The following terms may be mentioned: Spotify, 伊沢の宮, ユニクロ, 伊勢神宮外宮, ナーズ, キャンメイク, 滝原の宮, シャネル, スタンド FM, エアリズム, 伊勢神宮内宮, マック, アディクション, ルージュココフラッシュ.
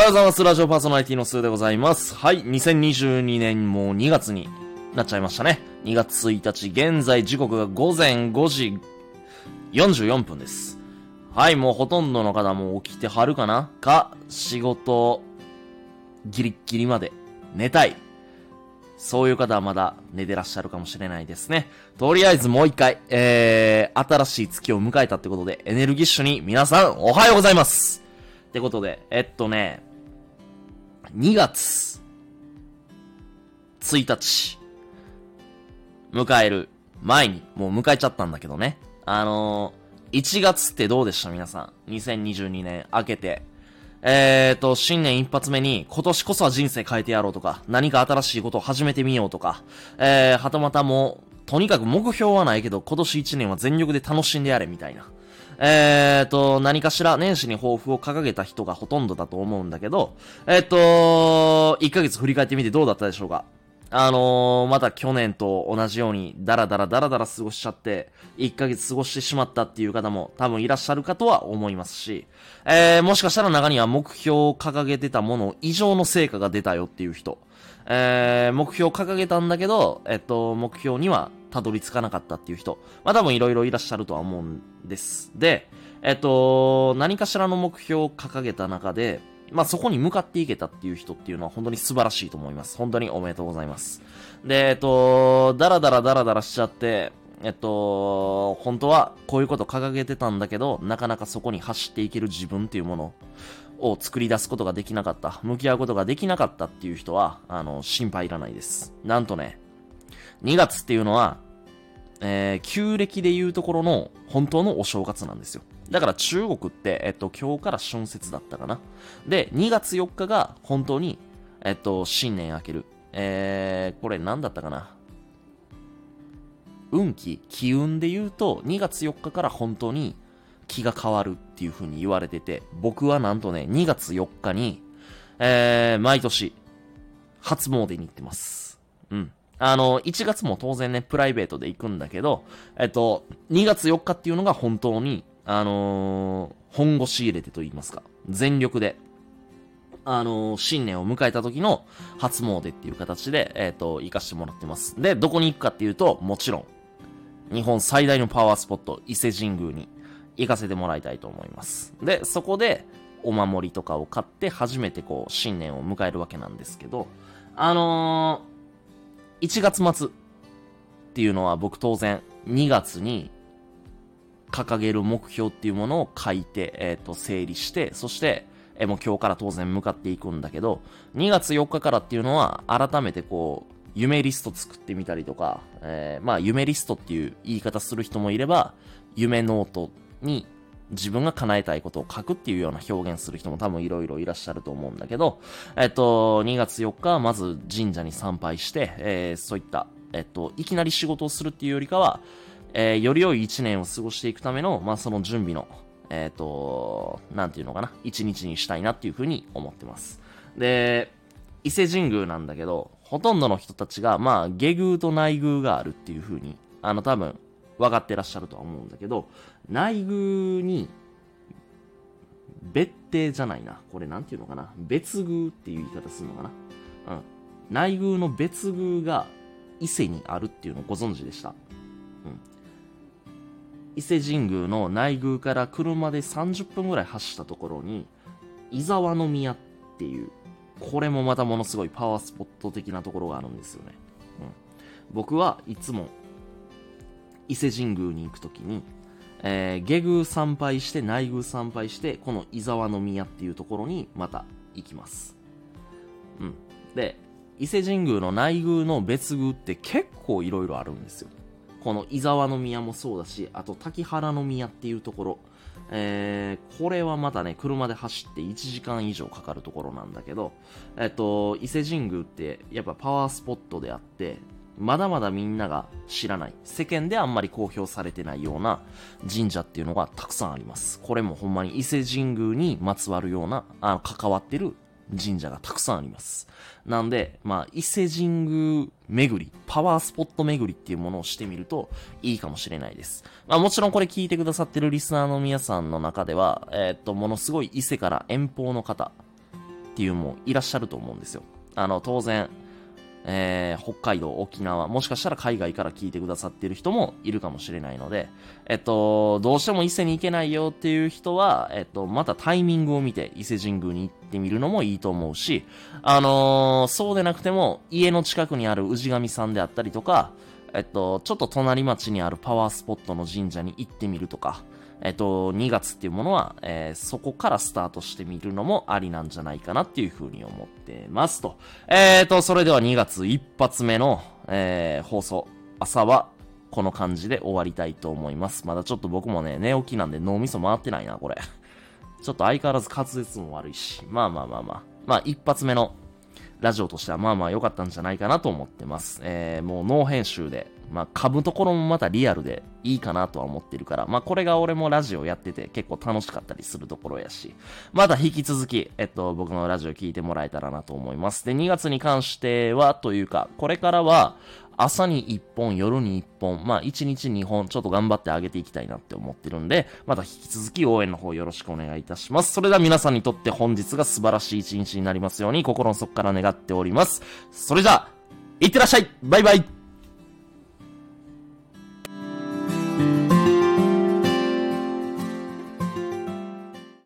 おはようございます。ラジオパーソナリティのスーでございます。はい、2022年も2月になっちゃいましたね。2月1日、現在時刻が午前5時44分です。はい、もうほとんどの方も起きてはるかなか、仕事、ギリッギリまで寝たい。そういう方はまだ寝てらっしゃるかもしれないですね。とりあえずもう一回、新しい月を迎えたってことで、エネルギッシュに皆さんおはようございますってことで、2月1日迎える前に、もう迎えちゃったんだけどね。1月ってどうでした皆さん？2022年明けて。新年一発目に今年こそは人生変えてやろうとか、何か新しいことを始めてみようとか、はたまたもう、とにかく目標はないけど、今年1年は全力で楽しんでやれみたいな。何かしら年始に抱負を掲げた人がほとんどだと思うんだけど、1ヶ月振り返ってみてどうだったでしょうか？また去年と同じようにダラダラ過ごしちゃって、1ヶ月過ごしてしまったっていう方も多分いらっしゃるかとは思いますし、もしかしたら中には目標を掲げてたもの以上の成果が出たよっていう人、目標を掲げたんだけど、目標にはたどり着かなかったっていう人、まあ多分いろいろいらっしゃるとは思うんです。で、何かしらの目標を掲げた中で、まあそこに向かっていけたっていう人っていうのは本当に素晴らしいと思います。本当におめでとうございます。で、ダラダラしちゃって、本当はこういうこと掲げてたんだけど、なかなかそこに走っていける自分っていうものを作り出すことができなかった、向き合うことができなかったっていう人は、心配いらないです。なんとね、2月っていうのは、旧暦でいうところの本当のお正月なんですよ。だから中国って、今日から春節だったかな。で、2月4日が本当に、新年明ける。これ何だったかな。運気、気運で言うと、2月4日から本当に気が変わるっていう風に言われてて、僕はなんとね、2月4日に、毎年、初詣に行ってます。うん。1月も当然ね、プライベートで行くんだけど、2月4日っていうのが本当に、本腰入れてと言いますか、全力で、新年を迎えた時の初詣っていう形で、行かしてもらってます。で、どこに行くかっていうと、もちろん、日本最大のパワースポット、伊勢神宮に行かせてもらいたいと思います。で、そこで、お守りとかを買って、初めてこう、新年を迎えるわけなんですけど、1月末っていうのは僕当然2月に掲げる目標っていうものを書いて、整理して、そして、もう今日から当然向かっていくんだけど、2月4日からっていうのは改めてこう、夢リスト作ってみたりとか、まあ夢リストっていう言い方する人もいれば、夢ノートに自分が叶えたいことを書くっていうような表現する人も多分いろいろいらっしゃると思うんだけど、2月4日はまず神社に参拝して、そういった、いきなり仕事をするっていうよりかは、より良い一年を過ごしていくための、まあ、その準備の、なんていうのかな、一日にしたいなっていうふうに思ってます。で、伊勢神宮なんだけど、ほとんどの人たちが、まあ、下宮と内宮があるっていうふうに、多分、分かってらっしゃるとは思うんだけど、内宮に別邸じゃないな、これなんていうのかな、別宮っていう言い方するのかな、うん、内宮の別宮が伊勢にあるっていうのをご存知でした？うん、伊勢神宮の内宮から車で30分ぐらい走ったところに伊沢の宮っていう、これもまたものすごいパワースポット的なところがあるんですよね、うん、僕はいつも伊勢神宮に行くときに、下宮参拝して内宮参拝して、この伊沢の宮っていうところにまた行きます。うん。で、伊勢神宮の内宮の別宮って結構いろいろあるんですよ。この伊沢の宮もそうだし、あと滝原の宮っていうところ、これはまたね、車で走って1時間以上かかるところなんだけど、伊勢神宮ってやっぱパワースポットであって、まだまだみんなが知らない、世間であんまり公表されてないような神社っていうのがたくさんあります。これもほんまに伊勢神宮にまつわるような、関わってる神社がたくさんあります。なんで、まあ、伊勢神宮巡り、パワースポット巡りっていうものをしてみるといいかもしれないです。まあ、もちろんこれ聞いてくださってるリスナーの皆さんの中では、ものすごい伊勢から遠方の方、ってっていうもいらっしゃると思うんですよ。当然、北海道、沖縄、もしかしたら海外から聞いてくださっている人もいるかもしれないので、どうしても伊勢に行けないよっていう人は、またタイミングを見て伊勢神宮に行ってみるのもいいと思うし、そうでなくても家の近くにある氏神さんであったりとか、ちょっと隣町にあるパワースポットの神社に行ってみるとか、2月っていうものは、そこからスタートしてみるのもありなんじゃないかなっていうふうに思ってますと。それでは2月一発目の、放送、朝はこの感じで終わりたいと思います。まだちょっと僕もね、寝起きなんで脳みそ回ってないな、これ。ちょっと相変わらず滑舌も悪いし、まあ一発目のラジオとしては良かったんじゃないかなと思ってます。もうノー編集で、噛むところもまたリアルでいいかなとは思ってるから、これが俺もラジオやってて結構楽しかったりするところやし、また引き続き、僕のラジオ聞いてもらえたらなと思います。で、2月に関してはというか、これからは朝に1本、夜に1本、1日2本、ちょっと頑張って上げていきたいなって思ってるんで、また引き続き応援の方よろしくお願いいたします。それでは皆さんにとって本日が素晴らしい一日になりますように、心の底から願っております。それじゃあ、いってらっしゃい、バイバイ。